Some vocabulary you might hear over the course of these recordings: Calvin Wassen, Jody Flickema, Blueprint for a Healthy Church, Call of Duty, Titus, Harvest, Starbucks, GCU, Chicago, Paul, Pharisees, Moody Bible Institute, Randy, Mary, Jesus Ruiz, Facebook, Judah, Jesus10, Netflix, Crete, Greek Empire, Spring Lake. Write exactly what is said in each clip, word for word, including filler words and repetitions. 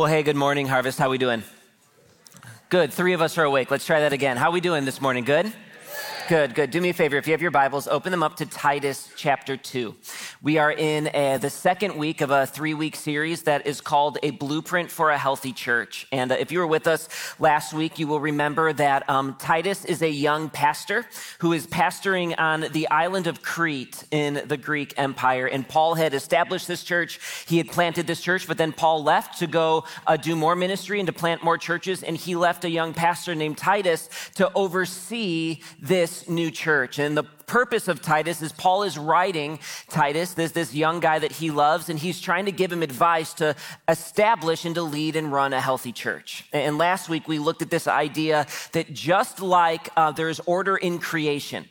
Well, hey, good morning, Harvest. How we doing? Good. Three of us are awake. Let's try that again. How we doing this morning? Good? Good, good. Do me a favor. If you have your Bibles, open them up to Titus chapter two. We are in a, the second week of a three-week series that is called A Blueprint for a Healthy Church. And uh, if you were with us last week, you will remember that um, Titus is a young pastor who is pastoring on the island of Crete in the Greek Empire. And Paul had established this church. He had planted this church, but then Paul left to go uh, do more ministry and to plant more churches. And he left a young pastor named Titus to oversee this new church. And the purpose of Titus is Paul is writing Titus, this, this young guy that he loves, and he's trying to give him advice to establish and to lead and run a healthy church. And last week we looked at this idea that just like uh, there's order in creation,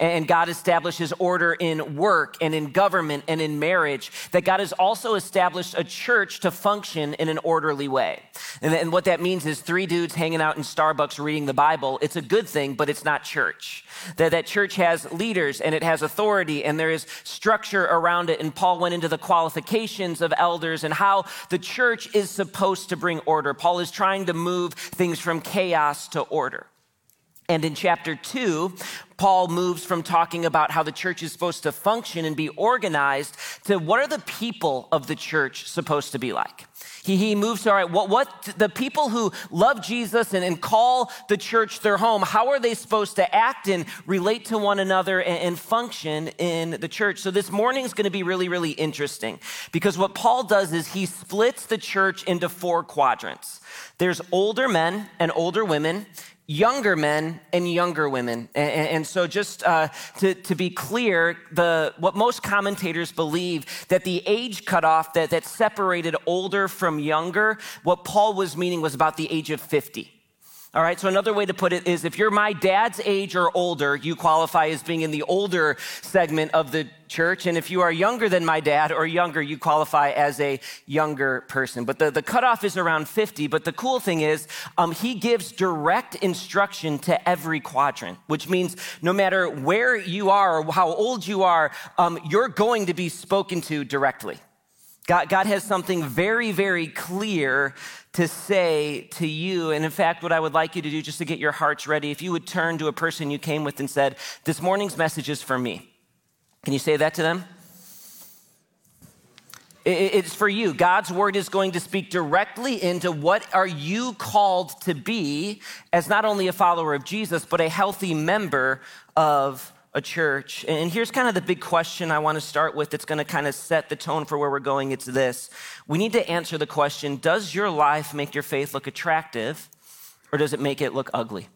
and God establishes order in work and in government and in marriage, that God has also established a church to function in an orderly way. And, and what that means is three dudes hanging out in Starbucks reading the Bible. It's a good thing, but it's not church. That, that church has leaders and it has authority and there is structure around it. And Paul went into the qualifications of elders and how the church is supposed to bring order. Paul is trying to move things from chaos to order. And in chapter two, Paul moves from talking about how the church is supposed to function and be organized to what are the people of the church supposed to be like? He, he moves to, all right, what, what the people who love Jesus and, and call the church their home, how are they supposed to act and relate to one another and, and function in the church? So this morning's going to be really, really interesting because what Paul does is he splits the church into four quadrants. There's older men and older women, younger men and younger women. And, and so just uh, to, to be clear, the what most commentators believe that the age cutoff that, that separated older from younger, what Paul was meaning was about the age of fifty. All right, so another way to put it is if you're my dad's age or older, you qualify as being in the older segment of the church. And if you are younger than my dad or younger, you qualify as a younger person. But the, the cutoff is around fifty. But the cool thing is um, he gives direct instruction to every quadrant, which means no matter where you are or how old you are, um, you're going to be spoken to directly. God, God has something very, very clear to say to you. And in fact, what I would like you to do just to get your hearts ready, if you would turn to a person you came with and said, this morning's message is for me. Can you say that to them? It's for you. God's word is going to speak directly into what are you called to be as not only a follower of Jesus, but a healthy member of a church. And here's kind of the big question I want to start with that's going to kind of set the tone for where we're going. It's this. We need to answer the question, does your life make your faith look attractive or does it make it look ugly?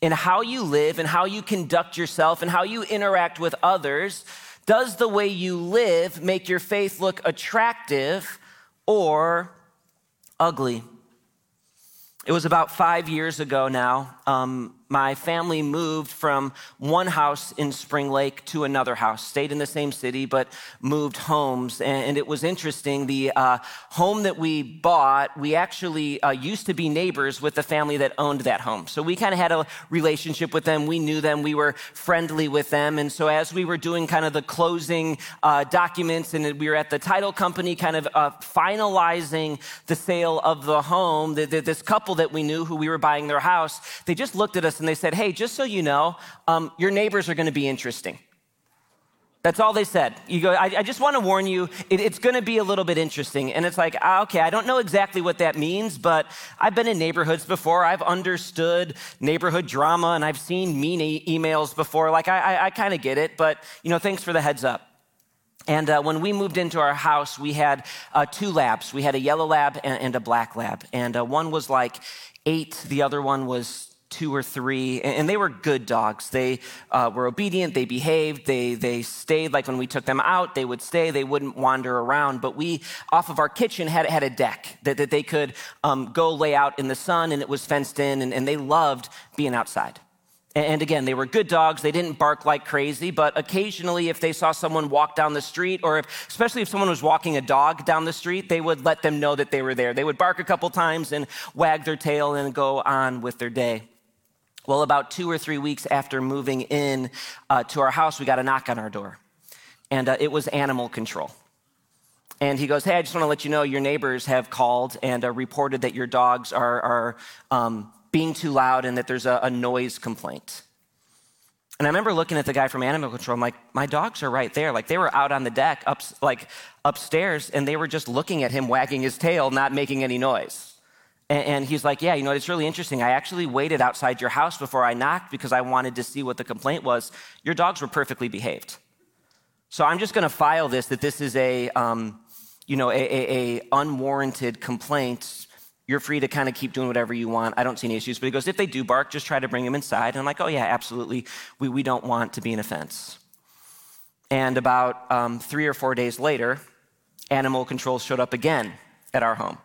And how you live and how you conduct yourself and how you interact with others, does the way you live make your faith look attractive or ugly? It was about five years ago now, um, my family moved from one house in Spring Lake to another house, stayed in the same city, but moved homes. And it was interesting. The uh, home that we bought, we actually uh, used to be neighbors with the family that owned that home. So we kind of had a relationship with them. We knew them. We were friendly with them. And so as we were doing kind of the closing uh, documents and we were at the title company kind of uh, finalizing the sale of the home, the, the, this couple that we knew who we were buying their house, they just looked at us and they said, hey, just so you know, um, your neighbors are going to be interesting. That's all they said. You go, I, I just want to warn you, it, it's going to be a little bit interesting. And it's like, ah, okay, I don't know exactly what that means, but I've been in neighborhoods before. I've understood neighborhood drama and I've seen mean e- emails before. Like I, I, I kind of get it, but you know, thanks for the heads up. And uh, when we moved into our house, we had uh, two labs. We had a yellow lab and, and a black lab. And uh, one was like eight. The other one was two or three, and they were good dogs. They uh, were obedient, they behaved, they they stayed. Like when we took them out, they would stay, they wouldn't wander around. But we, off of our kitchen, had had a deck that, that they could um, go lay out in the sun, and it was fenced in, and, and they loved being outside. And again, they were good dogs. They didn't bark like crazy, but occasionally if they saw someone walk down the street or if, especially if someone was walking a dog down the street, they would let them know that they were there. They would bark a couple times and wag their tail and go on with their day. Well, about two or three weeks after moving in uh, to our house, we got a knock on our door, and uh, it was animal control. And he goes, hey, I just want to let you know your neighbors have called and uh, reported that your dogs are, are um, being too loud and that there's a, a noise complaint. And I remember looking at the guy from animal control. I'm like, my dogs are right there. Like, they were out on the deck, up, like upstairs, and they were just looking at him, wagging his tail, not making any noise. And, and he's like, yeah, you know, it's really interesting. I actually waited outside your house before I knocked because I wanted to see what the complaint was. Your dogs were perfectly behaved. So I'm just going to file this, that this is a, um, you know, a, a, a unwarranted complaint. You're free to kind of keep doing whatever you want. I don't see any issues. But he goes, if they do bark, just try to bring them inside. And I'm like, oh, yeah, absolutely. We we don't want to be an offense. And about um, three or four days later, animal control showed up again at our home.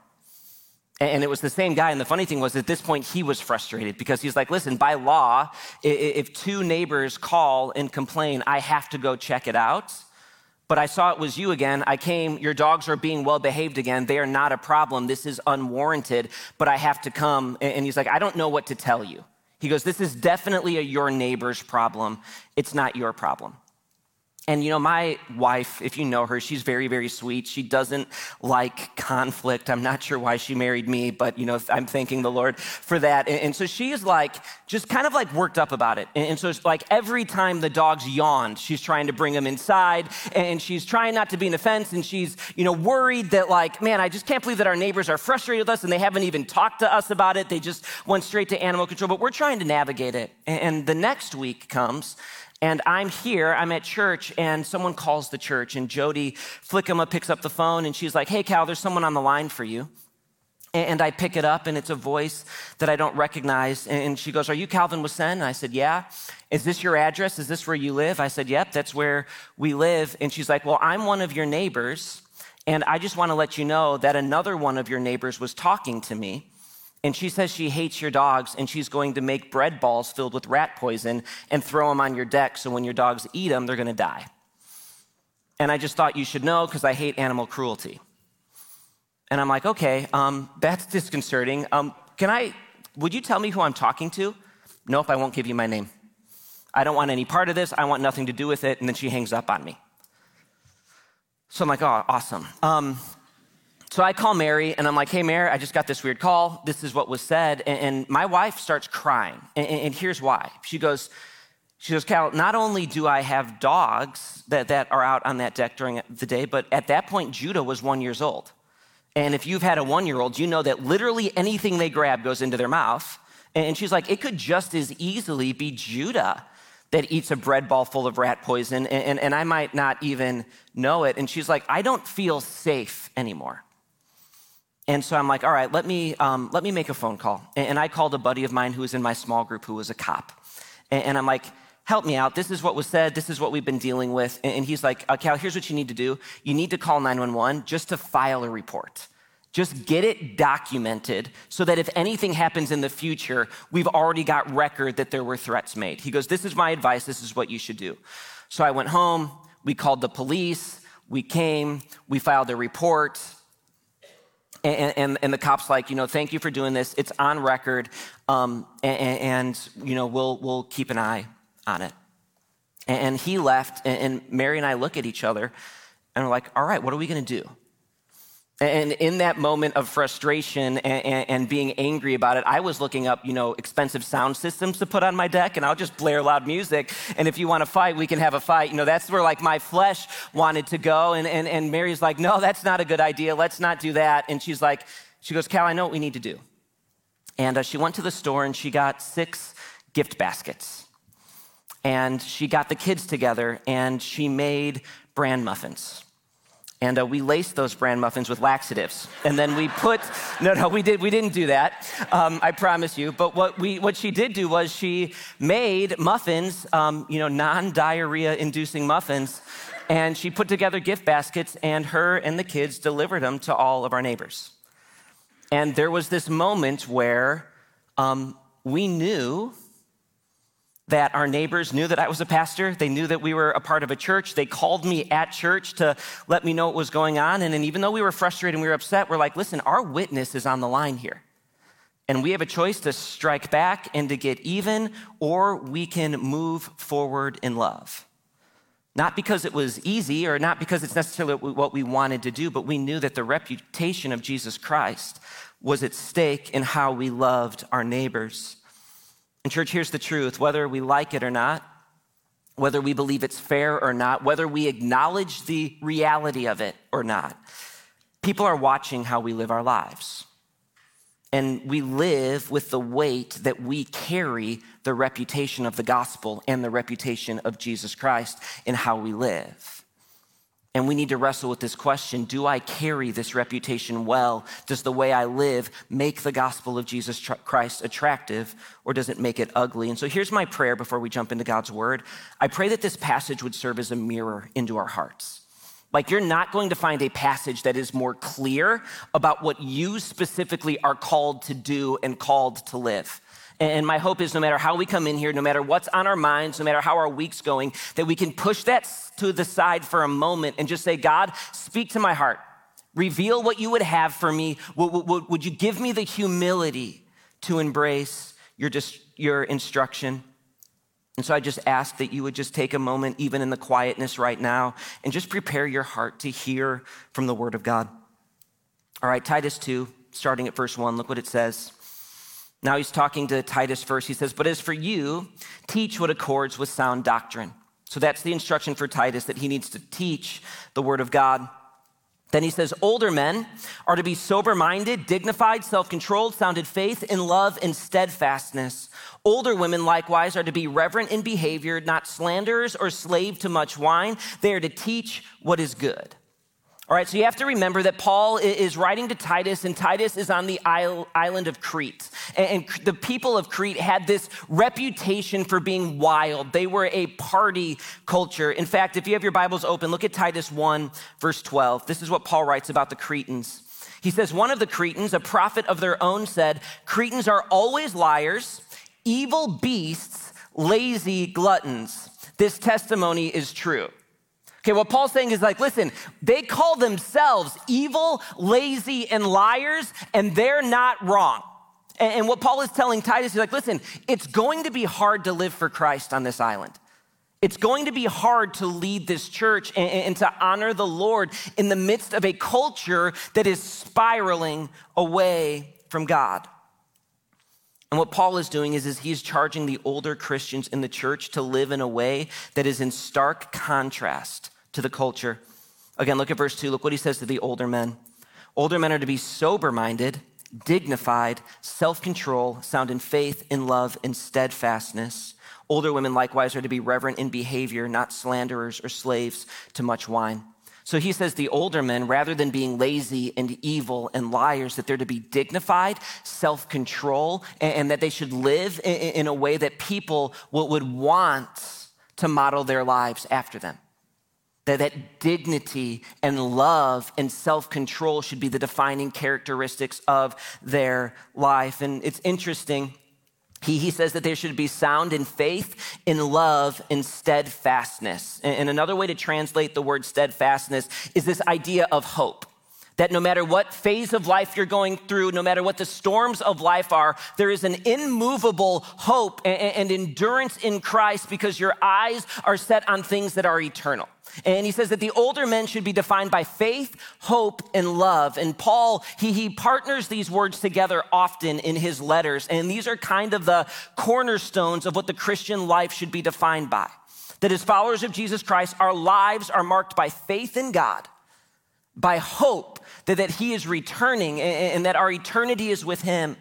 And it was the same guy. And the funny thing was, at this point, he was frustrated because he's like, listen, by law, if two neighbors call and complain, I have to go check it out. But I saw it was you again. I came, your dogs are being well-behaved again. They are not a problem. This is unwarranted, but I have to come. And he's like, I don't know what to tell you. He goes, this is definitely a your neighbor's problem. It's not your problem. And you know, my wife, if you know her, she's very, very sweet. She doesn't like conflict. I'm not sure why she married me, but you know, I'm thanking the Lord for that. And, and so she is like, just kind of like worked up about it. And, and so it's like every time the dogs yawned, she's trying to bring them inside and she's trying not to be an offense. And she's, you know, worried that like, man, I just can't believe that our neighbors are frustrated with us and they haven't even talked to us about it. They just went straight to animal control, but we're trying to navigate it. And, and the next week comes and I'm here, I'm at church, and someone calls the church, and Jody Flickema picks up the phone, and she's like, hey, Cal, there's someone on the line for you. And I pick it up, and it's a voice that I don't recognize, and she goes, are you Calvin Wassen? And I said, yeah. Is this your address? Is this where you live? I said, yep, that's where we live. And she's like, well, I'm one of your neighbors, and I just want to let you know that another one of your neighbors was talking to me. And she says she hates your dogs and she's going to make bread balls filled with rat poison and throw them on your deck so when your dogs eat them, they're going to die. And I just thought you should know because I hate animal cruelty. And I'm like, okay, um, that's disconcerting. Um, can I, would you tell me who I'm talking to? Nope, I won't give you my name. I don't want any part of this. I want nothing to do with it. And then she hangs up on me. So I'm like, oh, awesome. Um, So I call Mary, and I'm like, hey, Mary, I just got this weird call. This is what was said. And, and my wife starts crying, and, and here's why. She goes, she goes, Cal, not only do I have dogs that, that are out on that deck during the day, but at that point, Judah was one year old. And if you've had a one-year-old, you know that literally anything they grab goes into their mouth. And she's like, it could just as easily be Judah that eats a bread ball full of rat poison, and, and, and I might not even know it. And she's like, I don't feel safe anymore. And so I'm like, all right, let me um, let me make a phone call. And I called a buddy of mine who was in my small group who was a cop. And I'm like, help me out. This is what was said. This is what we've been dealing with. And he's like, uh, Cal, here's what you need to do. You need to call nine one one just to file a report. Just get it documented so that if anything happens in the future, we've already got record that there were threats made. He goes, this is my advice. This is what you should do. So I went home. We called the police. We came. We filed a report. And, and, and the cop's like, you know, thank you for doing this. It's on record, um, and, and, you know, we'll we'll keep an eye on it. And, and he left, and, and Mary and I look at each other, and we're like, all right, what are we going to do? And in that moment of frustration and, and, and being angry about it, I was looking up, you know, expensive sound systems to put on my deck, and I'll just blare loud music. And if you want to fight, we can have a fight. You know, that's where like my flesh wanted to go. And, and, and Mary's like, no, that's not a good idea. Let's not do that. And she's like, she goes, Cal, I know what we need to do. And uh, she went to the store and she got six gift baskets. And she got the kids together and she made bran muffins. And uh, we laced those bran muffins with laxatives. And then we put, no, no, we, did, we didn't do that, um, I promise you. But what we what she did do was she made muffins, um, you know, non-diarrhea-inducing muffins, and she put together gift baskets, and her and the kids delivered them to all of our neighbors. And there was this moment where um, we knew that our neighbors knew that I was a pastor. They knew that we were a part of a church. They called me at church to let me know what was going on. And then even though we were frustrated and we were upset, we're like, listen, our witness is on the line here. And we have a choice to strike back and to get even, or we can move forward in love. Not because it was easy or not because it's necessarily what we wanted to do, but we knew that the reputation of Jesus Christ was at stake in how we loved our neighbors. And church, here's the truth. Whether we like it or not, whether we believe it's fair or not, whether we acknowledge the reality of it or not, people are watching how we live our lives. And we live with the weight that we carry the reputation of the gospel and the reputation of Jesus Christ in how we live. And we need to wrestle with this question, do I carry this reputation well? Does the way I live make the gospel of Jesus Christ attractive, or does it make it ugly? And so here's my prayer before we jump into God's word. I pray that this passage would serve as a mirror into our hearts. Like, you're not going to find a passage that is more clear about what you specifically are called to do and called to live. And my hope is no matter how we come in here, no matter what's on our minds, no matter how our week's going, that we can push that to the side for a moment and just say, God, speak to my heart. Reveal what you would have for me. Would you give me the humility to embrace your your instruction? And so I just ask that you would just take a moment, even in the quietness right now, and just prepare your heart to hear from the word of God. All right, Titus two, starting at verse one, look what it says. Now he's talking to Titus first. He says, but as for you, teach what accords with sound doctrine. So that's the instruction for Titus, that he needs to teach the word of God. Then he says, older men are to be sober-minded, dignified, self-controlled, sound in faith, in love, and steadfastness. Older women likewise are to be reverent in behavior, not slanderers or slave to much wine. They are to teach what is good. All right, so you have to remember that Paul is writing to Titus, and Titus is on the island of Crete. And the people of Crete had this reputation for being wild. They were a party culture. In fact, if you have your Bibles open, look at Titus one, verse twelve. This is what Paul writes about the Cretans. He says, one of the Cretans, a prophet of their own, said, Cretans are always liars, evil beasts, lazy gluttons. This testimony is true. Okay, what Paul's saying is like, listen, they call themselves evil, lazy, and liars, and they're not wrong. And, and what Paul is telling Titus, he's like, listen, it's going to be hard to live for Christ on this island. It's going to be hard to lead this church and, and to honor the Lord in the midst of a culture that is spiraling away from God. And what Paul is doing is, is he's charging the older Christians in the church to live in a way that is in stark contrast to the culture. Again, look at verse two. Look what he says to the older men. Older men are to be sober-minded, dignified, self-control, sound in faith, in love, and steadfastness. Older women likewise are to be reverent in behavior, not slanderers or slaves to much wine. So he says the older men, rather than being lazy and evil and liars, that they're to be dignified, self-control, and, and that they should live in, in a way that people would, would want to model their lives after them. That, that dignity and love and self-control should be the defining characteristics of their life. And it's interesting. He, he says that they should be sound in faith, in love, in steadfastness. And, and another way to translate the word steadfastness is this idea of hope. That no matter what phase of life you're going through, no matter what the storms of life are, there is an immovable hope and, and endurance in Christ because your eyes are set on things that are eternal. And he says that the older men should be defined by faith, hope, and love. And Paul, he, he partners these words together often in his letters. And these are kind of the cornerstones of what the Christian life should be defined by. That as followers of Jesus Christ, our lives are marked by faith in God, by hope that, that he is returning and, and that our eternity is with him,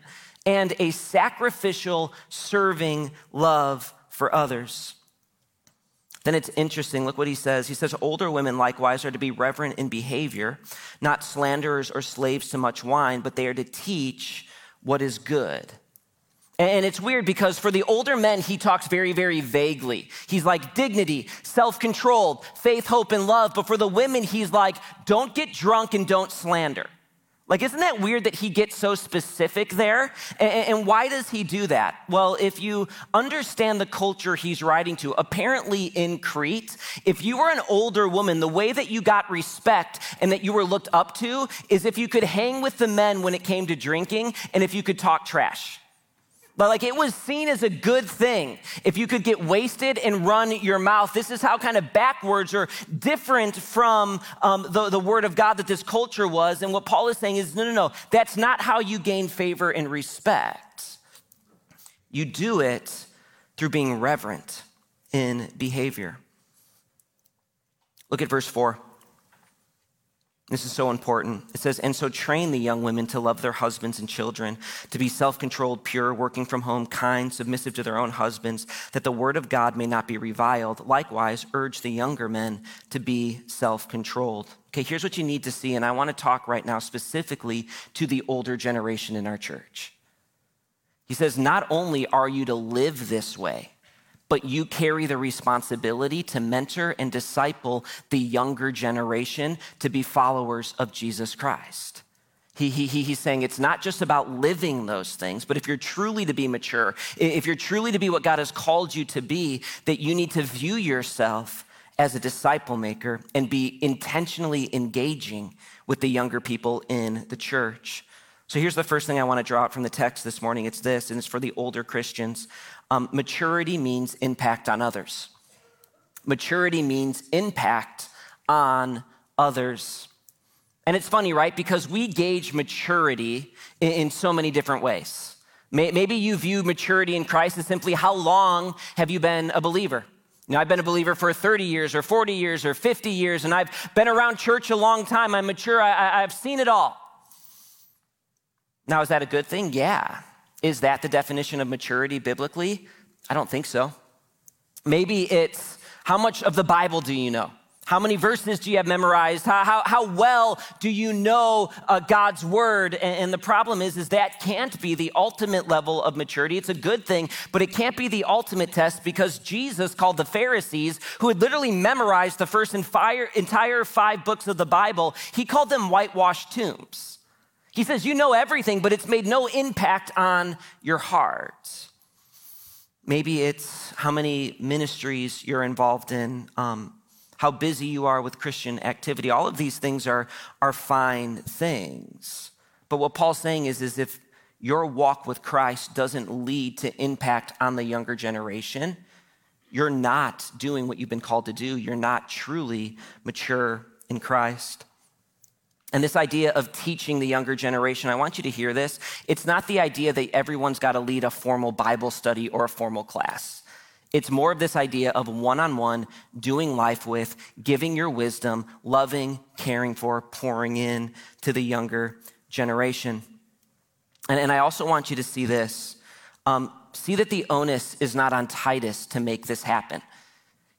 and a sacrificial, serving love for others. Then it's interesting, look what he says. He says, older women likewise are to be reverent in behavior, not slanderers or slaves to much wine, but they are to teach what is good. And it's weird because for the older men, he talks very, very vaguely. He's like dignity, self-controlled, faith, hope, and love. But for the women, he's like, don't get drunk and don't slander. Like, isn't that weird that he gets so specific there? And why does he do that? Well, if you understand the culture he's writing to, apparently in Crete, if you were an older woman, the way that you got respect and that you were looked up to is if you could hang with the men when it came to drinking and if you could talk trash. But like it was seen as a good thing. If you could get wasted and run your mouth, this is how kind of backwards or different from um, the, the word of God that this culture was. And what Paul is saying is, no, no, no, that's not how you gain favor and respect. You do it through being reverent in behavior. Look at verse four. This is so important. It says, and so train the young women to love their husbands and children, to be self-controlled, pure, working from home, kind, submissive to their own husbands, that the word of God may not be reviled. Likewise, urge the younger men to be self-controlled. Okay, here's what you need to see, and I want to talk right now specifically to the older generation in our church. He says, not only are you to live this way, but you carry the responsibility to mentor and disciple the younger generation to be followers of Jesus Christ. He, he, he, he's saying it's not just about living those things, but if you're truly to be mature, if you're truly to be what God has called you to be, that you need to view yourself as a disciple maker and be intentionally engaging with the younger people in the church. So here's the first thing I want to draw out from the text this morning. It's this, and it's for the older Christians. Um, maturity means impact on others. Maturity means impact on others. And it's funny, right? Because we gauge maturity in, in so many different ways. May, maybe you view maturity in Christ as simply how long have you been a believer? You know, I've been a believer for thirty years or forty years or fifty years, and I've been around church a long time. I'm mature. I, I, I've seen it all. Now, is that a good thing? Yeah. Is that the definition of maturity biblically? I don't think so. Maybe it's how much of the Bible do you know? How many verses do you have memorized? How, how, how well do you know uh, God's word? And, and the problem is, is that can't be the ultimate level of maturity. It's a good thing, but it can't be the ultimate test because Jesus called the Pharisees, who had literally memorized the first entire, entire five books of the Bible, he called them whitewashed tombs. He says, you know everything, but it's made no impact on your heart. Maybe it's how many ministries you're involved in, um, how busy you are with Christian activity. All of these things are, are fine things. But what Paul's saying is, is if your walk with Christ doesn't lead to impact on the younger generation, you're not doing what you've been called to do. You're not truly mature in Christ. And this idea of teaching the younger generation, I want you to hear this. It's not the idea that everyone's got to lead a formal Bible study or a formal class. It's more of this idea of one-on-one, doing life with, giving your wisdom, loving, caring for, pouring in to the younger generation. And, and I also want you to see this. Um, see that the onus is not on Titus to make this happen.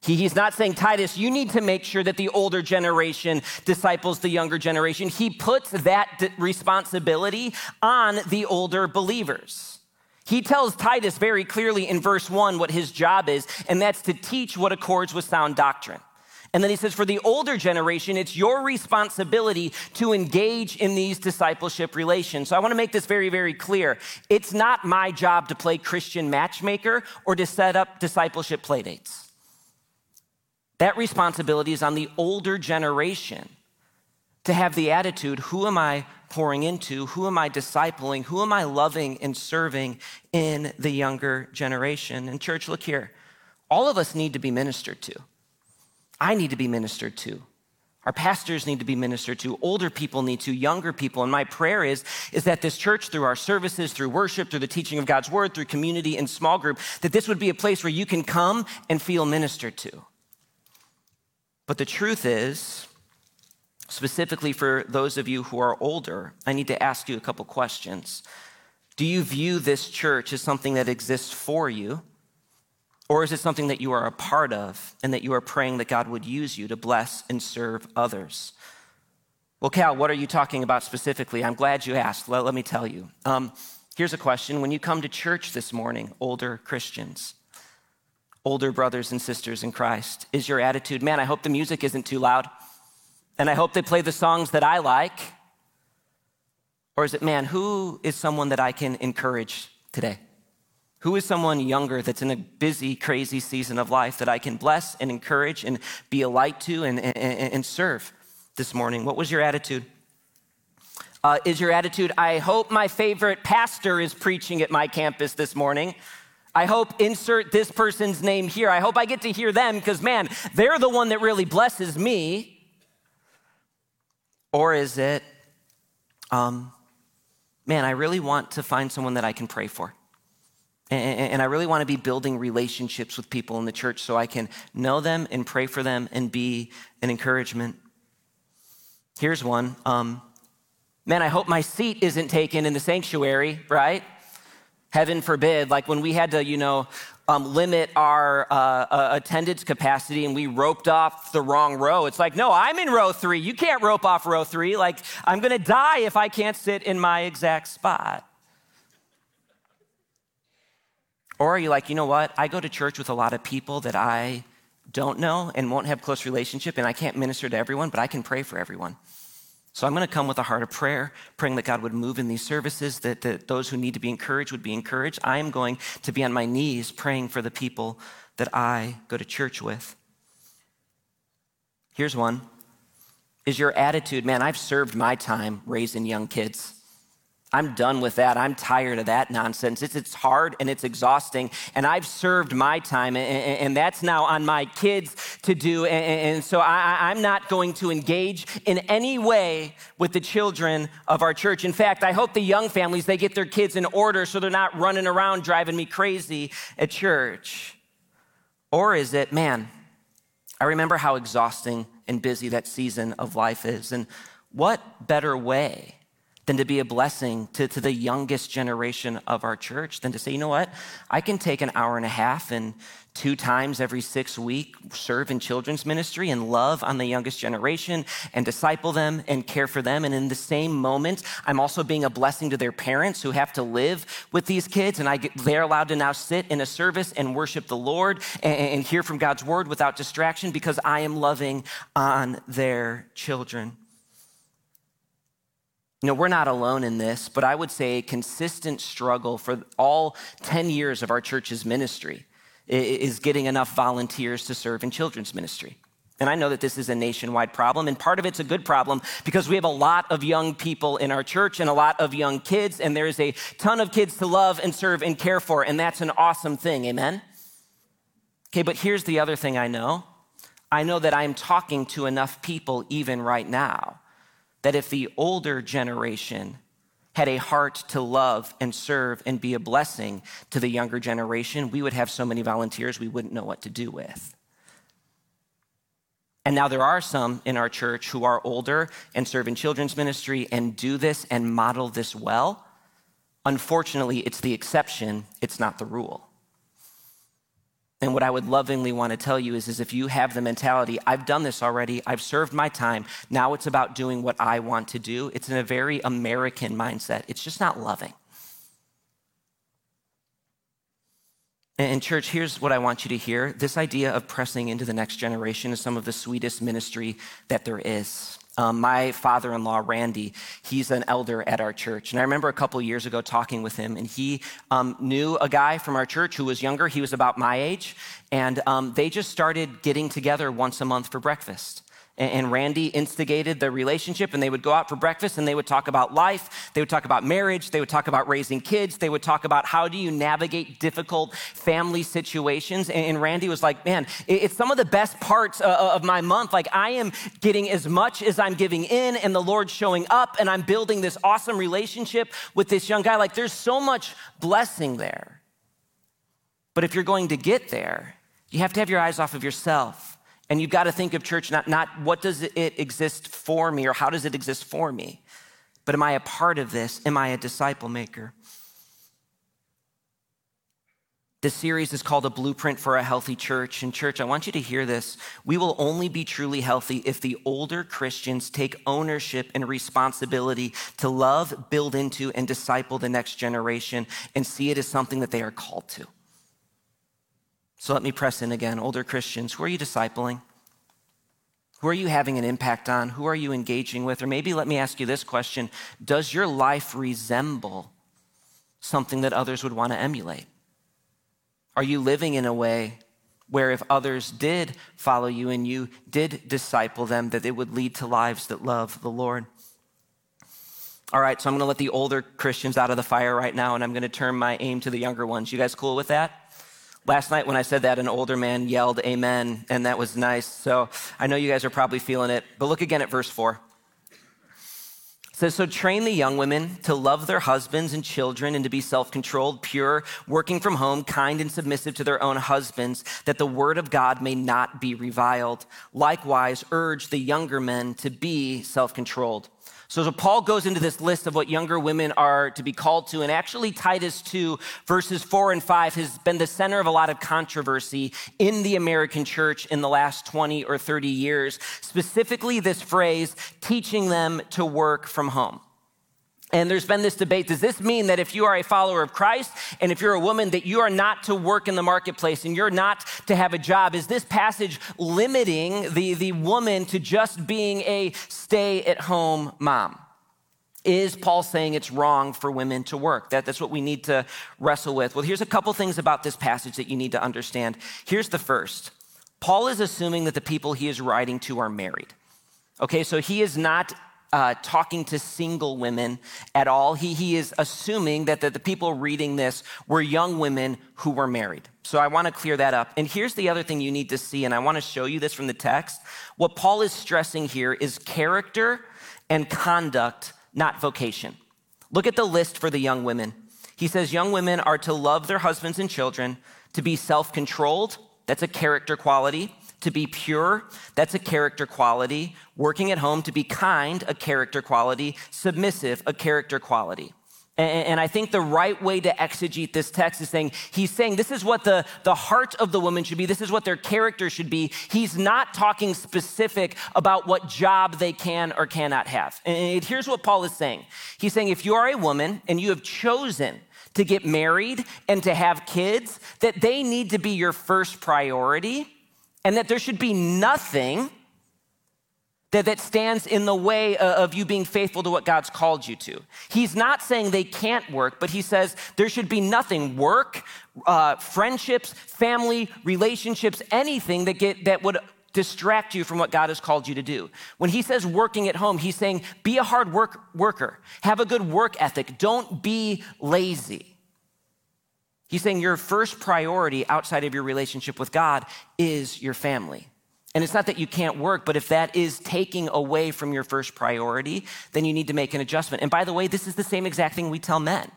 He, he's not saying, Titus, you need to make sure that the older generation disciples the younger generation. He puts that d- responsibility on the older believers. He tells Titus very clearly in verse one what his job is, and that's to teach what accords with sound doctrine. And then he says, for the older generation, it's your responsibility to engage in these discipleship relations. So I want to make this very, very clear. It's not my job to play Christian matchmaker or to set up discipleship playdates. That responsibility is on the older generation to have the attitude, who am I pouring into? Who am I discipling? Who am I loving and serving in the younger generation? And church, look here. All of us need to be ministered to. I need to be ministered to. Our pastors need to be ministered to. Older people need to, younger people. And my prayer is, is that this church, through our services, through worship, through the teaching of God's word, through community and small group, that this would be a place where you can come and feel ministered to. But the truth is, specifically for those of you who are older, I need to ask you a couple questions. Do you view this church as something that exists for you? Or is it something that you are a part of and that you are praying that God would use you to bless and serve others? Well, Cal, what are you talking about specifically? I'm glad you asked. Let, let me tell you. Um, here's a question. When you come to church this morning, older Christians, older brothers and sisters in Christ, is your attitude, man, I hope the music isn't too loud, and I hope they play the songs that I like? Or is it, man, who is someone that I can encourage today? Who is someone younger that's in a busy, crazy season of life that I can bless and encourage and be a light to and, and, and serve this morning? What was your attitude? Uh, is your attitude, I hope my favorite pastor is preaching at my campus this morning. I hope insert this person's name here. I hope I get to hear them because, man, they're the one that really blesses me. Or is it, um, man, I really want to find someone that I can pray for. And, and I really want to be building relationships with people in the church so I can know them and pray for them and be an encouragement. Here's one. Um, man, I hope my seat isn't taken in the sanctuary, right? Heaven forbid, like when we had to, you know, um, limit our uh, uh, attendance capacity and we roped off the wrong row. It's like, no, I'm in row three. You can't rope off row three. Like, I'm going to die if I can't sit in my exact spot. Or are you like, you know what? I go to church with a lot of people that I don't know and won't have close relationship, and I can't minister to everyone, but I can pray for everyone. So I'm going to come with a heart of prayer, praying that God would move in these services, that, that those who need to be encouraged would be encouraged. I am going to be on my knees praying for the people that I go to church with. Here's one. Is your attitude, man, I've served my time raising young kids. I'm done with that. I'm tired of that nonsense. It's, it's hard and it's exhausting. And I've served my time and, and, and that's now on my kids to do. And, and so I, I'm not going to engage in any way with the children of our church. In fact, I hope the young families, they get their kids in order so they're not running around driving me crazy at church. Or is it, man, I remember how exhausting and busy that season of life is. And what better way than to be a blessing to, to the youngest generation of our church, than to say, you know what, I can take an hour and a half and two times every six weeks serve in children's ministry and love on the youngest generation and disciple them and care for them. And in the same moment, I'm also being a blessing to their parents who have to live with these kids. And I get, they're allowed to now sit in a service and worship the Lord and, and hear from God's word without distraction because I am loving on their children. You know, we're not alone in this, but I would say a consistent struggle for all ten years of our church's ministry is getting enough volunteers to serve in children's ministry. And I know that this is a nationwide problem, and part of it's a good problem because we have a lot of young people in our church and a lot of young kids, and there is a ton of kids to love and serve and care for, and that's an awesome thing, amen? Okay, but here's the other thing I know. I know that I am talking to enough people even right now that if the older generation had a heart to love and serve and be a blessing to the younger generation, we would have so many volunteers we wouldn't know what to do with. And now there are some in our church who are older and serve in children's ministry and do this and model this well. Unfortunately, it's the exception, it's not the rule. And what I would lovingly want to tell you is, is if you have the mentality, I've done this already, I've served my time, now it's about doing what I want to do. It's in a very American mindset. It's just not loving. And church, here's what I want you to hear. This idea of pressing into the next generation is some of the sweetest ministry that there is. Um, my father-in-law, Randy, he's an elder at our church. And I remember a couple years ago talking with him, and he um, knew a guy from our church who was younger. He was about my age. And um, they just started getting together once a month for breakfast. And, and Randy instigated the relationship, and they would go out for breakfast, and they would talk about life. They would talk about marriage. They would talk about raising kids. They would talk about how do you navigate difficult family situations. And, and Randy was like, man, it, it's some of the best parts uh, of my month. Like, I am getting as much as I'm giving in, and the Lord's showing up, and I'm building this awesome relationship with this young guy. Like, there's so much blessing there. But if you're going to get there, you have to have your eyes off of yourself. And you've got to think of church, not, not what does it exist for me or how does it exist for me, but am I a part of this? Am I a disciple maker? This series is called A Blueprint for a Healthy Church. And church, I want you to hear this. We will only be truly healthy if the older Christians take ownership and responsibility to love, build into, and disciple the next generation and see it as something that they are called to. So let me press in again. Older Christians, who are you discipling? Who are you having an impact on? Who are you engaging with? Or maybe let me ask you this question. Does your life resemble something that others would want to emulate? Are you living in a way where if others did follow you and you did disciple them, that it would lead to lives that love the Lord? All right, so I'm going to let the older Christians out of the fire right now, and I'm going to turn my aim to the younger ones. You guys cool with that? Last night when I said that, an older man yelled amen, and that was nice. So I know you guys are probably feeling it, but look again at verse four. It says, so train the young women to love their husbands and children and to be self-controlled, pure, working from home, kind and submissive to their own husbands, that the word of God may not be reviled. Likewise, urge the younger men to be self-controlled. So, so Paul goes into this list of what younger women are to be called to, and actually Titus two, verses four and five has been the center of a lot of controversy in the American church in the last twenty or thirty years, specifically this phrase, teaching them to work from home. And there's been this debate, does this mean that if you are a follower of Christ and if you're a woman that you are not to work in the marketplace and you're not to have a job? Is this passage limiting the, the woman to just being a stay-at-home mom? Is Paul saying it's wrong for women to work? That, that's what we need to wrestle with. Well, here's a couple things about this passage that you need to understand. Here's the first. Paul is assuming that the people he is writing to are married. Okay, so he is not Uh, talking to single women at all. He, he is assuming that the, the people reading this were young women who were married. So I want to clear that up. And here's the other thing you need to see, and I want to show you this from the text. What Paul is stressing here is character and conduct, not vocation. Look at the list for the young women. He says young women are to love their husbands and children, to be self-controlled. That's a character quality. To be pure, that's a character quality. Working at home, to be kind, a character quality. Submissive, a character quality. And, and I think the right way to exegete this text is saying, he's saying this is what the, the heart of the woman should be. This is what their character should be. He's not talking specific about what job they can or cannot have. And here's what Paul is saying. He's saying if you are a woman and you have chosen to get married and to have kids, that they need to be your first priority, and that there should be nothing that, that stands in the way of you being faithful to what God's called you to. He's not saying they can't work, but he says there should be nothing, work, uh, friendships, family, relationships, anything that get that would distract you from what God has called you to do. When he says working at home, he's saying be a hard work, worker, have a good work ethic, don't be lazy. He's saying your first priority outside of your relationship with God is your family. And it's not that you can't work, but if that is taking away from your first priority, then you need to make an adjustment. And by the way, this is the same exact thing we tell men.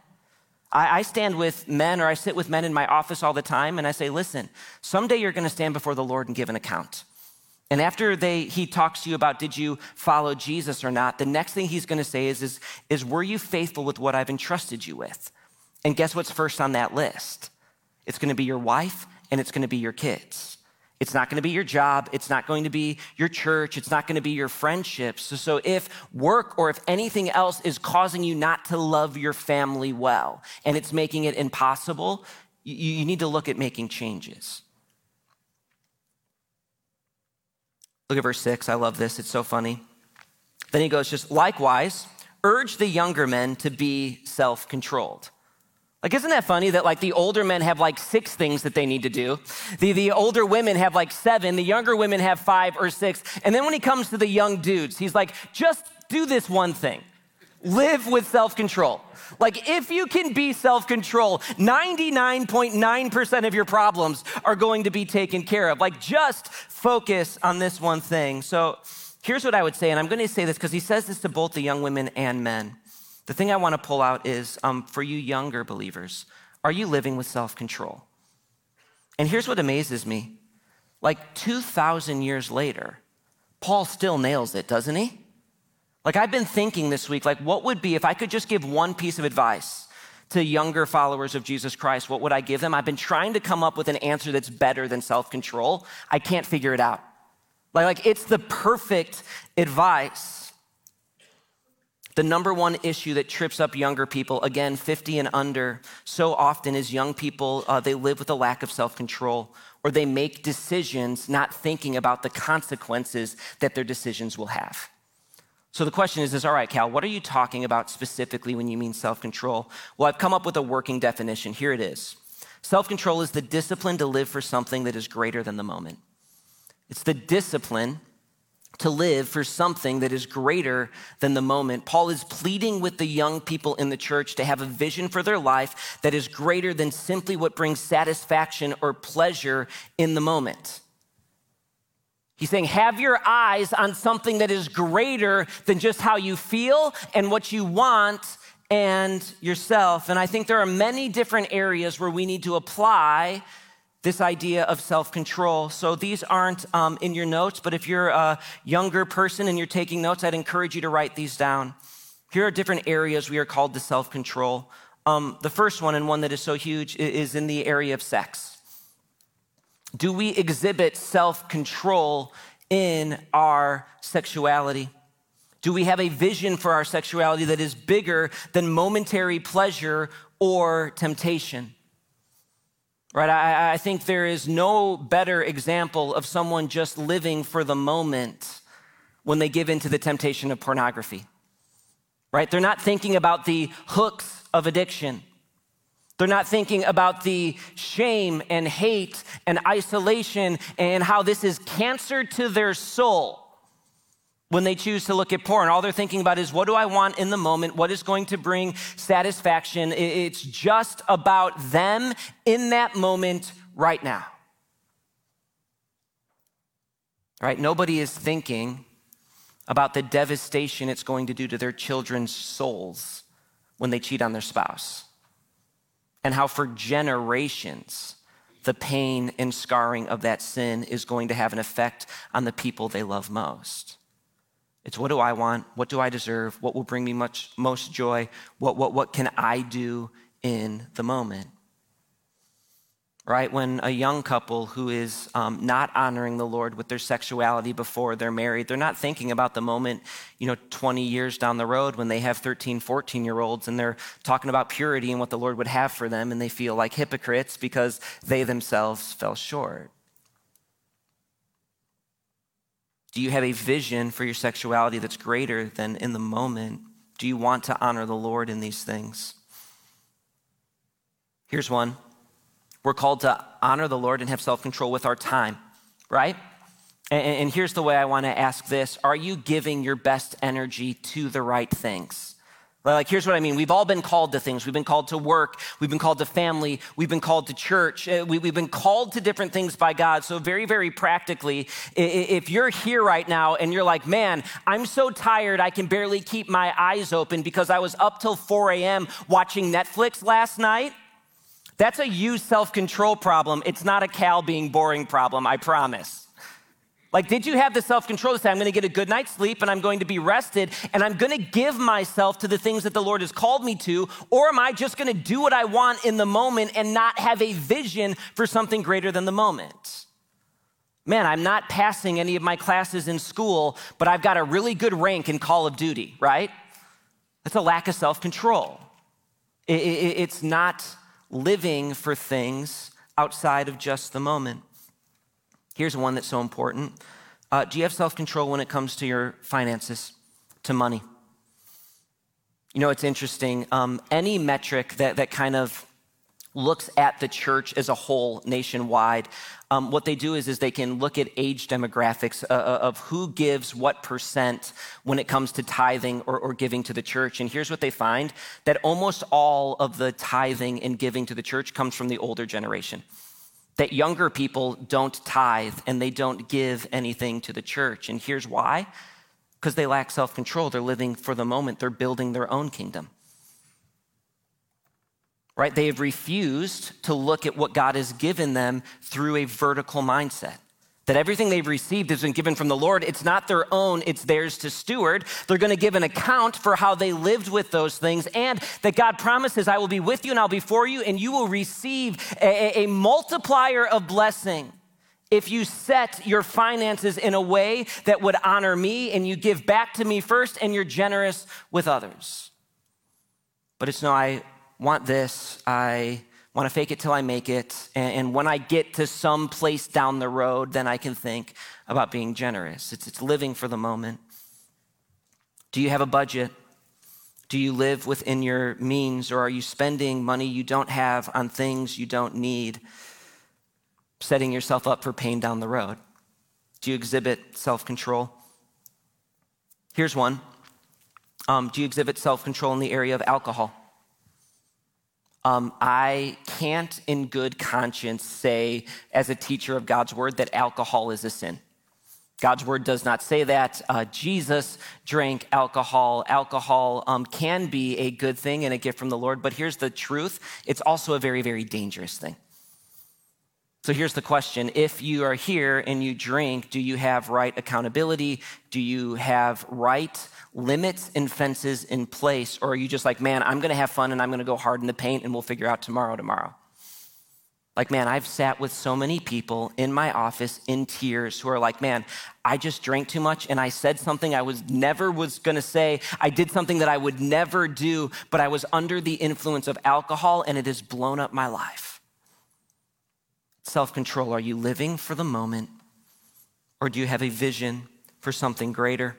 I, I stand with men, or I sit with men in my office all the time, and I say, listen, someday you're going to stand before the Lord and give an account. And after they, he talks to you about did you follow Jesus or not, the next thing he's going to say is, is, is were you faithful with what I've entrusted you with? And guess what's first on that list? It's going to be your wife and it's going to be your kids. It's not going to be your job. It's not going to be your church. It's not going to be your friendships. So, so if work or if anything else is causing you not to love your family well and it's making it impossible, you, you need to look at making changes. Look at verse six. I love this. It's so funny. Then he goes, just likewise, urge the younger men to be self-controlled. Like, isn't that funny that like the older men have like six things that they need to do. The, the older women have like seven, the younger women have five or six. And then when he comes to the young dudes, he's like, just do this one thing. Live with self-control. Like if you can be self-control, ninety-nine point nine percent of your problems are going to be taken care of. Like just focus on this one thing. So here's what I would say, and I'm going to say this because he says this to both the young women and men. The thing I want to pull out is um, for you younger believers, are you living with self-control? And here's what amazes me. Like two thousand years later, Paul still nails it, doesn't he? Like I've been thinking this week, like what would be if I could just give one piece of advice to younger followers of Jesus Christ, what would I give them? I've been trying to come up with an answer that's better than self-control. I can't figure it out. Like, like it's the perfect advice. The number one issue that trips up younger people, again, fifty and under, so often is young people, uh, they live with a lack of self-control, or they make decisions not thinking about the consequences that their decisions will have. So the question is, is, all right, Cal, what are you talking about specifically when you mean self-control? Well, I've come up with a working definition. Here it is. Self-control is the discipline to live for something that is greater than the moment. It's the discipline to live for something that is greater than the moment. Paul is pleading with the young people in the church to have a vision for their life that is greater than simply what brings satisfaction or pleasure in the moment. He's saying, have your eyes on something that is greater than just how you feel and what you want and yourself. And I think there are many different areas where we need to apply this idea of self-control. So these aren't um, in your notes, but if you're a younger person and you're taking notes, I'd encourage you to write these down. Here are different areas we are called to self-control. Um, the first one, and one that is so huge, is in the area of sex. Do we exhibit self-control in our sexuality? Do we have a vision for our sexuality that is bigger than momentary pleasure or temptation? Right, I, I think there is no better example of someone just living for the moment when they give in to the temptation of pornography, right? They're not thinking about the hooks of addiction. They're not thinking about the shame and hate and isolation and how this is cancer to their soul when they choose to look at porn. All they're thinking about is, what do I want in the moment? What is going to bring satisfaction? It's just about them in that moment right now. All right? Nobody is thinking about the devastation it's going to do to their children's souls when they cheat on their spouse, and how for generations the pain and scarring of that sin is going to have an effect on the people they love most. It's, what do I want? What do I deserve? What will bring me much most joy? What what what can I do in the moment? Right? When a young couple who is um, not honoring the Lord with their sexuality before they're married, they're not thinking about the moment, you know, twenty years down the road when they have thirteen, fourteen-year-olds and they're talking about purity and what the Lord would have for them, and they feel like hypocrites because they themselves fell short. Do you have a vision for your sexuality that's greater than in the moment? Do you want to honor the Lord in these things? Here's one. We're called to honor the Lord and have self-control with our time, right? And, and here's the way I want to ask this. Are you giving your best energy to the right things? Like, here's what I mean. We've all been called to things. We've been called to work. We've been called to family. We've been called to church. We, we've been called to different things by God. So very, very practically, if you're here right now and you're like, man, I'm so tired, I can barely keep my eyes open because I was up till four a.m. watching Netflix last night, that's a you self-control problem. It's not a Cal being boring problem, I promise. Like, did you have the self-control to say, I'm going to get a good night's sleep and I'm going to be rested and I'm going to give myself to the things that the Lord has called me to? Or am I just going to do what I want in the moment and not have a vision for something greater than the moment? Man, I'm not passing any of my classes in school, but I've got a really good rank in Call of Duty, right? That's a lack of self-control. It's not living for things outside of just the moment. Here's one that's so important. Uh, do you have self-control when it comes to your finances, to money? You know, it's interesting. Um, any metric that, that kind of looks at the church as a whole nationwide, um, what they do is, is they can look at age demographics uh, of who gives what percent when it comes to tithing or, or giving to the church. And here's what they find, that almost all of the tithing and giving to the church comes from the older generation. That younger people don't tithe and they don't give anything to the church. And here's why. Because they lack self-control. They're living for the moment. They're building their own kingdom. Right? They have refused to look at what God has given them through a vertical mindset. That everything they've received has been given from the Lord. It's not their own, it's theirs to steward. They're going to give an account for how they lived with those things, and that God promises, I will be with you and I'll be for you, and you will receive a, a multiplier of blessing if you set your finances in a way that would honor me, and you give back to me first, and you're generous with others. But it's no, I want this, I want to fake it till I make it, and when I get to some place down the road, then I can think about being generous. It's, it's living for the moment. Do you have a budget? Do you live within your means, or are you spending money you don't have on things you don't need, setting yourself up for pain down the road? Do you exhibit self-control? Here's one. Um, do you exhibit self-control in the area of alcohol? Um, I can't in good conscience say as a teacher of God's word that alcohol is a sin. God's word does not say that. Uh, Jesus drank alcohol. Alcohol um, can be a good thing and a gift from the Lord, but here's the truth. It's also a very, very dangerous thing. So here's the question. If you are here and you drink, do you have right accountability? Do you have right limits and fences in place? Or are you just like, man, I'm going to have fun and I'm going to go hard in the paint and we'll figure out tomorrow, tomorrow. Like, man, I've sat with so many people in my office in tears who are like, man, I just drank too much and I said something I was never was gonna say. I did something that I would never do, but I was under the influence of alcohol and it has blown up my life. Self-control, are you living for the moment or do you have a vision for something greater?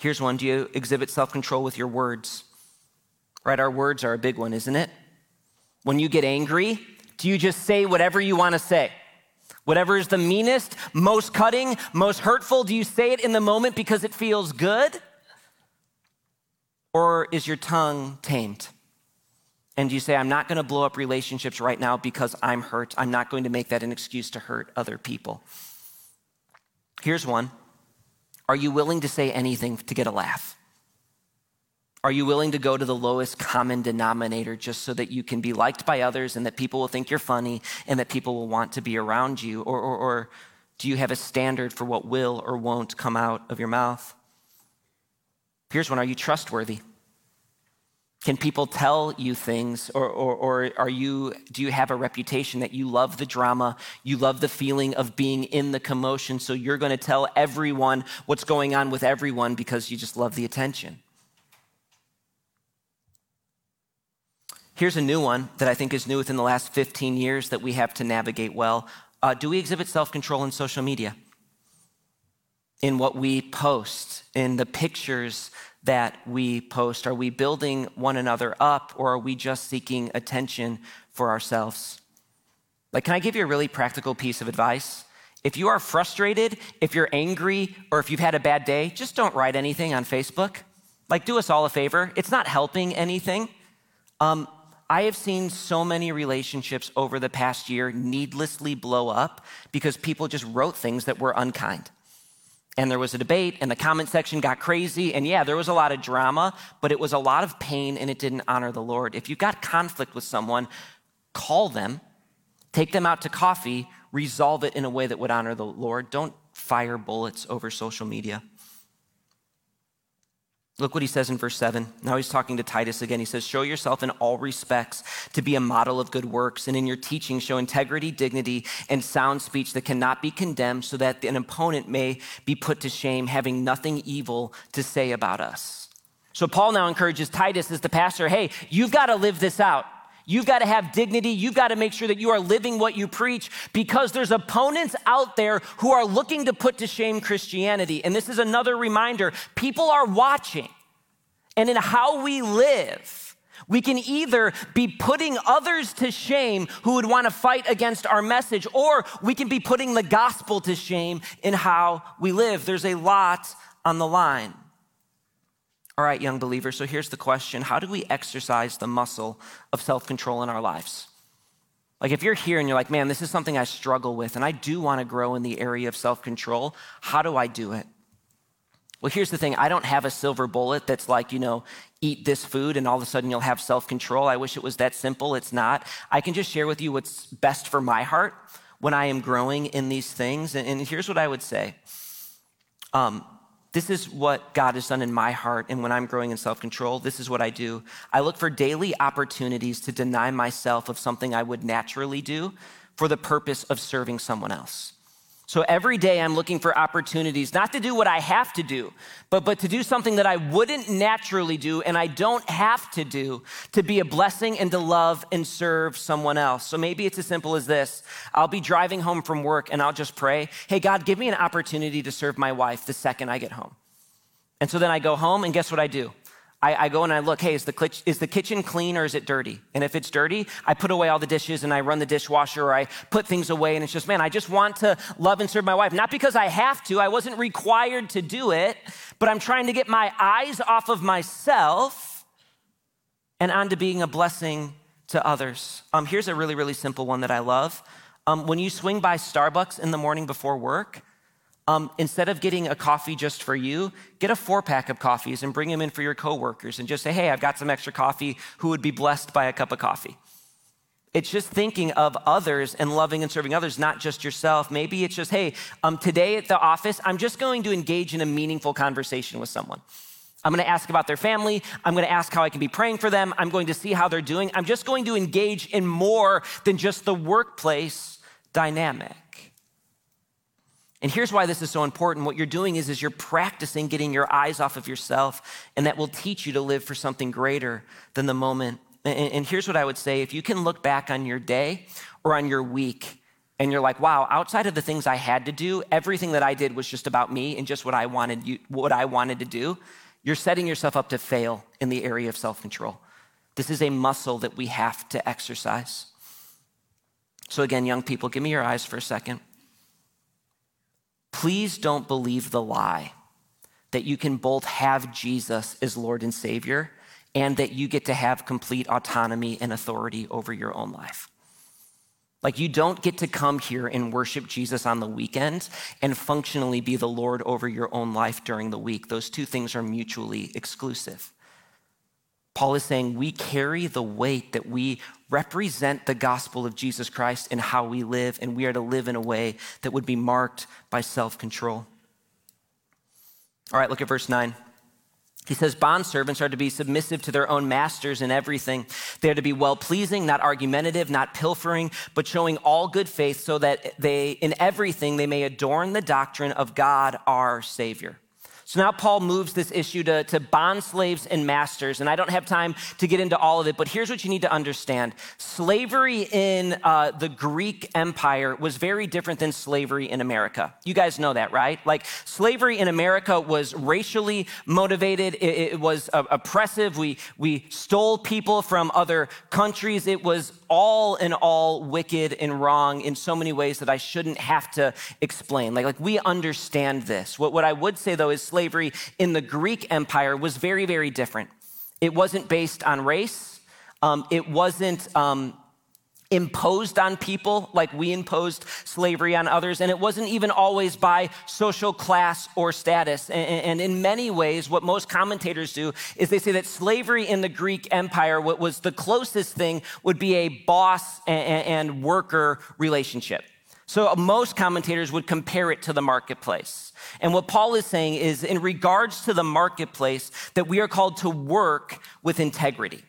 Here's one, do you exhibit self-control with your words? Right, our words are a big one, isn't it? When you get angry, do you just say whatever you want to say? Whatever is the meanest, most cutting, most hurtful, do you say it in the moment because it feels good? Or is your tongue tamed? And do you say, I'm not going to blow up relationships right now because I'm hurt. I'm not going to make that an excuse to hurt other people. Here's one. Are you willing to say anything to get a laugh? Are you willing to go to the lowest common denominator just so that you can be liked by others and that people will think you're funny and that people will want to be around you? Or, or, or do you have a standard for what will or won't come out of your mouth? Here's one, are you trustworthy? Can people tell you things or, or, or are you, do you have a reputation that you love the drama, you love the feeling of being in the commotion, so you're gonna tell everyone what's going on with everyone because you just love the attention? Here's a new one that I think is new within the last fifteen years that we have to navigate well. Uh, do we exhibit self-control in social media? In what we post, in the pictures that we post? Are we building one another up or are we just seeking attention for ourselves? Like, can I give you a really practical piece of advice? If you are frustrated, if you're angry, or if you've had a bad day, just don't write anything on Facebook. Like, do us all a favor. It's not helping anything. Um, I have seen so many relationships over the past year needlessly blow up because people just wrote things that were unkind. And there was a debate and the comment section got crazy. And yeah, there was a lot of drama, but it was a lot of pain and it didn't honor the Lord. If you've got conflict with someone, call them, take them out to coffee, resolve it in a way that would honor the Lord. Don't fire bullets over social media. Look what he says in verse seven. Now he's talking to Titus again. He says, show yourself in all respects to be a model of good works, and in your teaching show integrity, dignity, and sound speech that cannot be condemned, so that an opponent may be put to shame, having nothing evil to say about us. So Paul now encourages Titus as the pastor, hey, you've got to live this out. You've got to have dignity. You've got to make sure that you are living what you preach, because there's opponents out there who are looking to put to shame Christianity. And this is another reminder. People are watching. And in how we live, we can either be putting others to shame who would want to fight against our message, or we can be putting the gospel to shame in how we live. There's a lot on the line. All right, young believers, so here's the question. How do we exercise the muscle of self-control in our lives? Like, if you're here and you're like, man, this is something I struggle with and I do want to grow in the area of self-control, how do I do it? Well, here's the thing. I don't have a silver bullet that's like, you know, eat this food and all of a sudden you'll have self-control. I wish it was that simple. It's not. I can just share with you what's best for my heart when I am growing in these things. And, and here's what I would say. Um, This is what God has done in my heart, and when I'm growing in self-control, this is what I do. I look for daily opportunities to deny myself of something I would naturally do for the purpose of serving someone else. So every day I'm looking for opportunities not to do what I have to do, but, but to do something that I wouldn't naturally do and I don't have to do, to be a blessing and to love and serve someone else. So maybe it's as simple as this. I'll be driving home from work and I'll just pray, hey, God, give me an opportunity to serve my wife the second I get home. And so then I go home and guess what I do? I, I go and I look, hey, is the, is the kitchen clean or is it dirty? And if it's dirty, I put away all the dishes and I run the dishwasher or I put things away. And it's just, man, I just want to love and serve my wife. Not because I have to, I wasn't required to do it, but I'm trying to get my eyes off of myself and onto being a blessing to others. Um, here's a really, really simple one that I love. Um, when you swing by Starbucks in the morning before work, Um, instead of getting a coffee just for you, get a four pack of coffees and bring them in for your coworkers and just say, hey, I've got some extra coffee. Who would be blessed by a cup of coffee? It's just thinking of others and loving and serving others, not just yourself. Maybe it's just, hey, um, today at the office, I'm just going to engage in a meaningful conversation with someone. I'm going to ask about their family. I'm going to ask how I can be praying for them. I'm going to see how they're doing. I'm just going to engage in more than just the workplace dynamic. And here's why this is so important. What you're doing is, is you're practicing getting your eyes off of yourself, and that will teach you to live for something greater than the moment. And, and here's what I would say. If you can look back on your day or on your week, and you're like, wow, outside of the things I had to do, everything that I did was just about me and just what I wanted, you, what I wanted to do, you're setting yourself up to fail in the area of self-control. This is a muscle that we have to exercise. So again, young people, give me your eyes for a second. Please don't believe the lie that you can both have Jesus as Lord and Savior and that you get to have complete autonomy and authority over your own life. Like, you don't get to come here and worship Jesus on the weekend and functionally be the Lord over your own life during the week. Those two things are mutually exclusive. Paul is saying we carry the weight that we represent the gospel of Jesus Christ in how we live, and we are to live in a way that would be marked by self-control. All right, look at verse nine. He says, bondservants are to be submissive to their own masters in everything. They are to be well-pleasing, not argumentative, not pilfering, but showing all good faith, so that they, in everything, they may adorn the doctrine of God, our Savior. So now Paul moves this issue to, to bond slaves and masters, and I don't have time to get into all of it, but here's what you need to understand. Slavery in uh, the Greek Empire was very different than slavery in America. You guys know that, right? Like, slavery in America was racially motivated. It, it was uh, oppressive. We, we stole people from other countries. It was all in all wicked and wrong in so many ways that I shouldn't have to explain. Like, like we understand this. What, what I would say, though, is slavery Slavery in the Greek Empire was very, very different. It wasn't based on race. Um, it wasn't um, imposed on people like we imposed slavery on others. And it wasn't even always by social class or status. And, and in many ways, what most commentators do is they say that slavery in the Greek Empire, what was the closest thing, would be a boss and, and worker relationship. So most commentators would compare it to the marketplace. And what Paul is saying is, in regards to the marketplace, that we are called to work with integrity.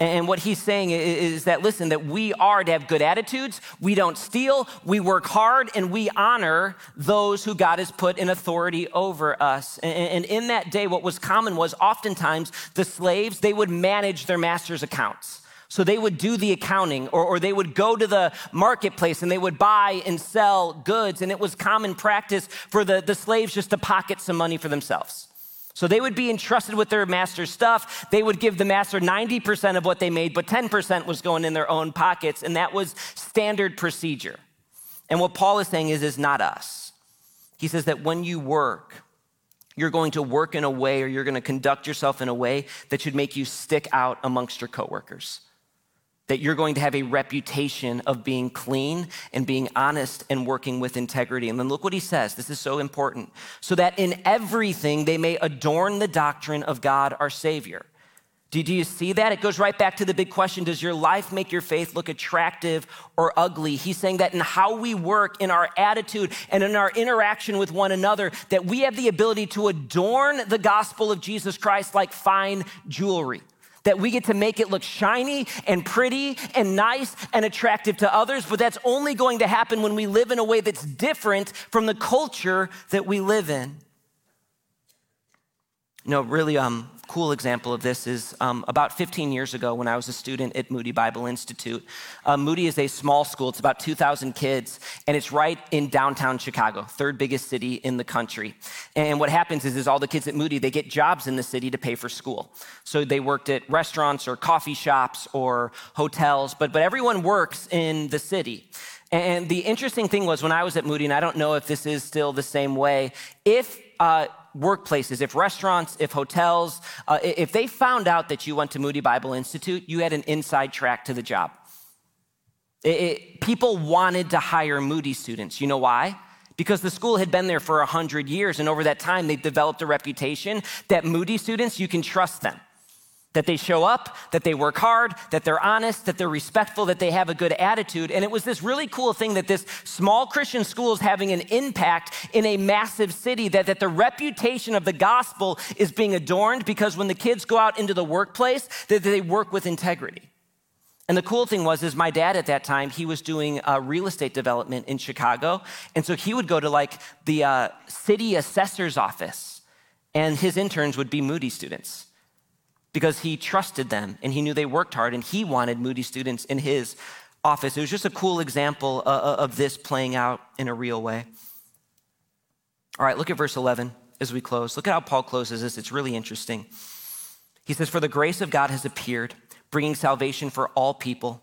And what he's saying is that, listen, that we are to have good attitudes. We don't steal. We work hard, and we honor those who God has put in authority over us. And in that day, what was common was oftentimes the slaves, they would manage their master's accounts. So they would do the accounting, or, or they would go to the marketplace and they would buy and sell goods. And it was common practice for the, the slaves just to pocket some money for themselves. So they would be entrusted with their master's stuff. They would give the master ninety percent of what they made, but ten percent was going in their own pockets. And that was standard procedure. And what Paul is saying is, is not us. He says that when you work, you're going to work in a way, or you're going to conduct yourself in a way that should make you stick out amongst your coworkers. That you're going to have a reputation of being clean and being honest and working with integrity. And then look what he says. This is so important. So that in everything they may adorn the doctrine of God, our Savior. Do, do you see that? It goes right back to the big question. Does your life make your faith look attractive or ugly? He's saying that in how we work, in our attitude, and in our interaction with one another, that we have the ability to adorn the gospel of Jesus Christ like fine jewelry. That we get to make it look shiny and pretty and nice and attractive to others, but that's only going to happen when we live in a way that's different from the culture that we live in. You know, really um, cool example of this is um, about fifteen years ago when I was a student at Moody Bible Institute. Uh, Moody is a small school. It's about two thousand kids, and it's right in downtown Chicago, third biggest city in the country. And what happens is, is all the kids at Moody, they get jobs in the city to pay for school. So they worked at restaurants or coffee shops or hotels, but, but everyone works in the city. And the interesting thing was when I was at Moody, and I don't know if this is still the same way, if uh, workplaces, if restaurants, if hotels, uh, if they found out that you went to Moody Bible Institute, you had an inside track to the job. It, it, people wanted to hire Moody students. You know why? Because the school had been there for one hundred years, and over that time, they've developed a reputation that Moody students, you can trust them, that they show up, that they work hard, that they're honest, that they're respectful, that they have a good attitude. And it was this really cool thing that this small Christian school is having an impact in a massive city, that, that the reputation of the gospel is being adorned because when the kids go out into the workplace, that they work with integrity. And the cool thing was, is my dad at that time, he was doing uh, real estate development in Chicago. And so he would go to like the uh, city assessor's office, and his interns would be Moody students, because he trusted them and he knew they worked hard and he wanted Moody students in his office. It was just a cool example uh, of this playing out in a real way. All right, look at verse eleven as we close. Look at how Paul closes this. It's really interesting. He says, "For the grace of God has appeared, bringing salvation for all people,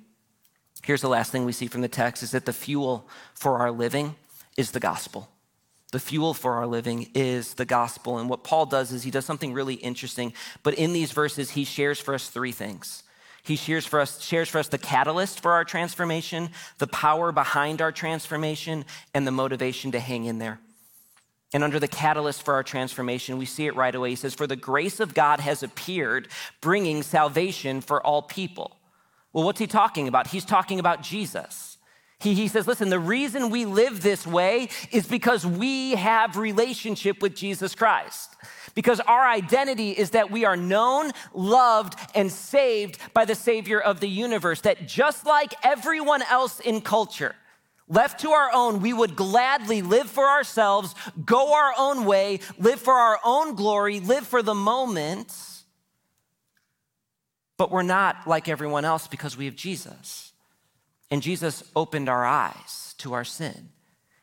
Here's the last thing we see from the text, is that the fuel for our living is the gospel. The fuel for our living is the gospel. And what Paul does is he does something really interesting, but in these verses, he shares for us three things. He shares for us, shares for us the catalyst for our transformation, the power behind our transformation, and the motivation to hang in there. And under the catalyst for our transformation, we see it right away. He says, "For the grace of God has appeared, bringing salvation for all people." Well, what's he talking about? He's talking about Jesus. He, he says, listen, the reason we live this way is because we have relationship with Jesus Christ. Because our identity is that we are known, loved, and saved by the Savior of the universe. That just like everyone else in culture, left to our own, we would gladly live for ourselves, go our own way, live for our own glory, live for the moment. But we're not like everyone else because we have Jesus. And Jesus opened our eyes to our sin.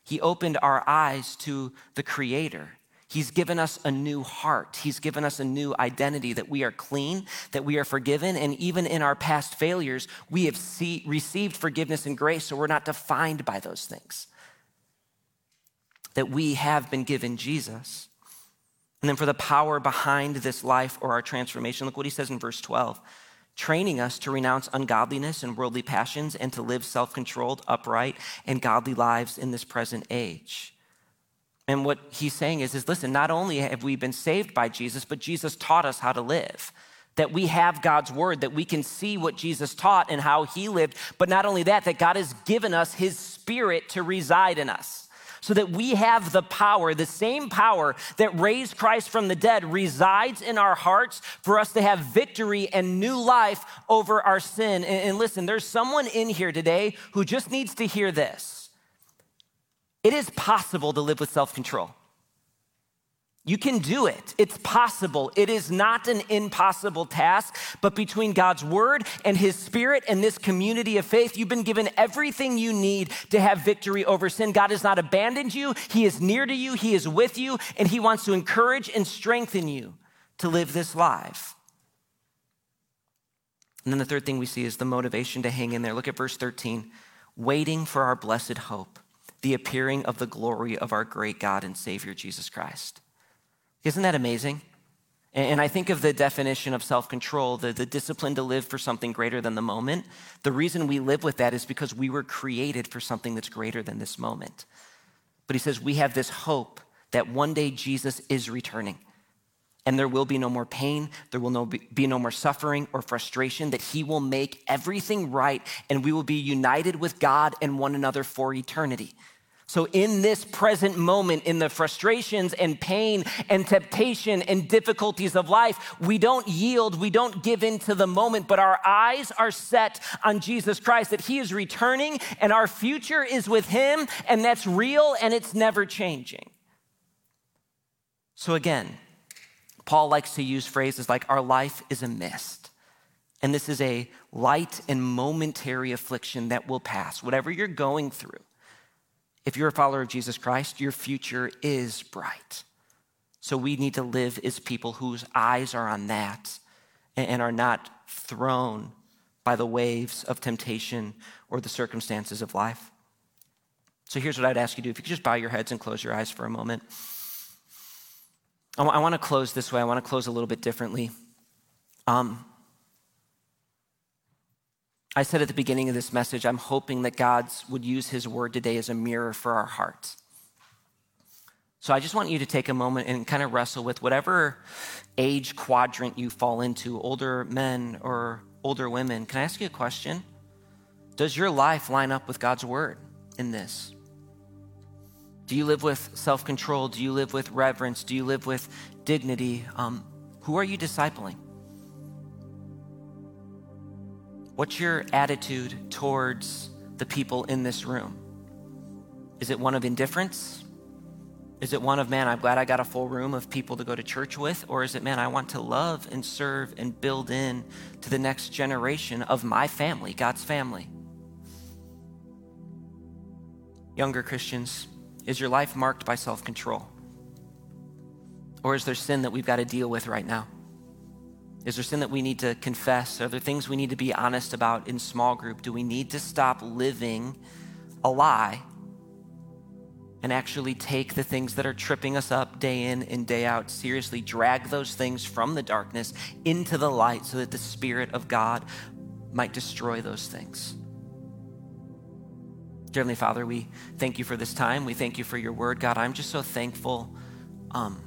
He opened our eyes to the Creator. He's given us a new heart. He's given us a new identity, that we are clean, that we are forgiven. And even in our past failures, we have see, received forgiveness and grace, so we're not defined by those things. That we have been given Jesus. And then for the power behind this life or our transformation, look what he says in verse twelve, training us to renounce ungodliness and worldly passions and to live self-controlled, upright, and godly lives in this present age. And what he's saying is, is, listen, not only have we been saved by Jesus, but Jesus taught us how to live, that we have God's word, that we can see what Jesus taught and how he lived. But not only that, that God has given us his Spirit to reside in us, so that we have the power, the same power that raised Christ from the dead resides in our hearts for us to have victory and new life over our sin. And, and listen, there's someone in here today who just needs to hear this. It is possible to live with self-control. You can do it. It's possible. It is not an impossible task, but between God's word and his Spirit and this community of faith, you've been given everything you need to have victory over sin. God has not abandoned you. He is near to you. He is with you, and he wants to encourage and strengthen you to live this life. And then the third thing we see is the motivation to hang in there. Look at verse thirteen, waiting for our blessed hope, the appearing of the glory of our great God and Savior, Jesus Christ. Isn't that amazing? And I think of the definition of self-control, the, the discipline to live for something greater than the moment. The reason we live with that is because we were created for something that's greater than this moment. But he says we have this hope that one day Jesus is returning. and there will be no more pain, there will no be, be no more suffering or frustration, that he will make everything right, and we will be united with God and one another for eternity. So in this present moment, in the frustrations and pain and temptation and difficulties of life, we don't yield, we don't give in to the moment, but our eyes are set on Jesus Christ, that he is returning and our future is with him, and that's real and it's never changing. So again, Paul likes to use phrases like our life is a mist. And this is a light and momentary affliction that will pass. Whatever you're going through, if you're a follower of Jesus Christ, your future is bright. So we need to live as people whose eyes are on that and are not thrown by the waves of temptation or the circumstances of life. So here's what I'd ask you to do. If you could just bow your heads and close your eyes for a moment. I want to close this way. I want to close a little bit differently. Um, I said at the beginning of this message, I'm hoping that God would use his word today as a mirror for our hearts. So I just want you to take a moment and kind of wrestle with whatever age quadrant you fall into, older men or older women. Can I ask you a question? Does your life line up with God's word in this? Do you live with self-control? Do you live with reverence? Do you live with dignity? Um, who are you discipling? What's your attitude towards the people in this room? Is it one of indifference? Is it one of, man, I'm glad I got a full room of people to go to church with? Or is it, man, I want to love and serve and build in to the next generation of my family, God's family? Younger Christians, is your life marked by self-control? Or is there sin that we've got to deal with right now? Is there sin that we need to confess? Are there things we need to be honest about in small group? Do we need to stop living a lie and actually take the things that are tripping us up day in and day out seriously, drag those things from the darkness into the light so that the Spirit of God might destroy those things? Dear Heavenly Father, we thank you for this time. We thank you for your word. God, I'm just so thankful um,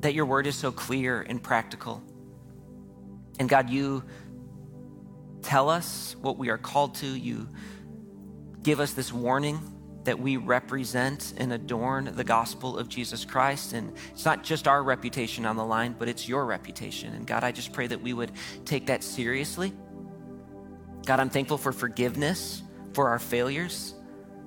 that your word is so clear and practical. And God, you tell us what we are called to. You give us this warning that we represent and adorn the gospel of Jesus Christ. And it's not just our reputation on the line, but it's your reputation. And God, I just pray that we would take that seriously. God, I'm thankful for forgiveness for our failures,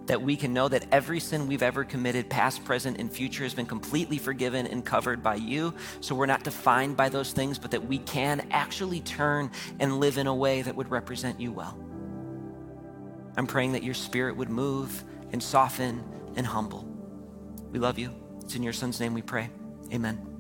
that we can know that every sin we've ever committed, past, present, and future, has been completely forgiven and covered by you. So we're not defined by those things, but that we can actually turn and live in a way that would represent you well. I'm praying that your Spirit would move and soften and humble. We love you. It's in your Son's name we pray. Amen.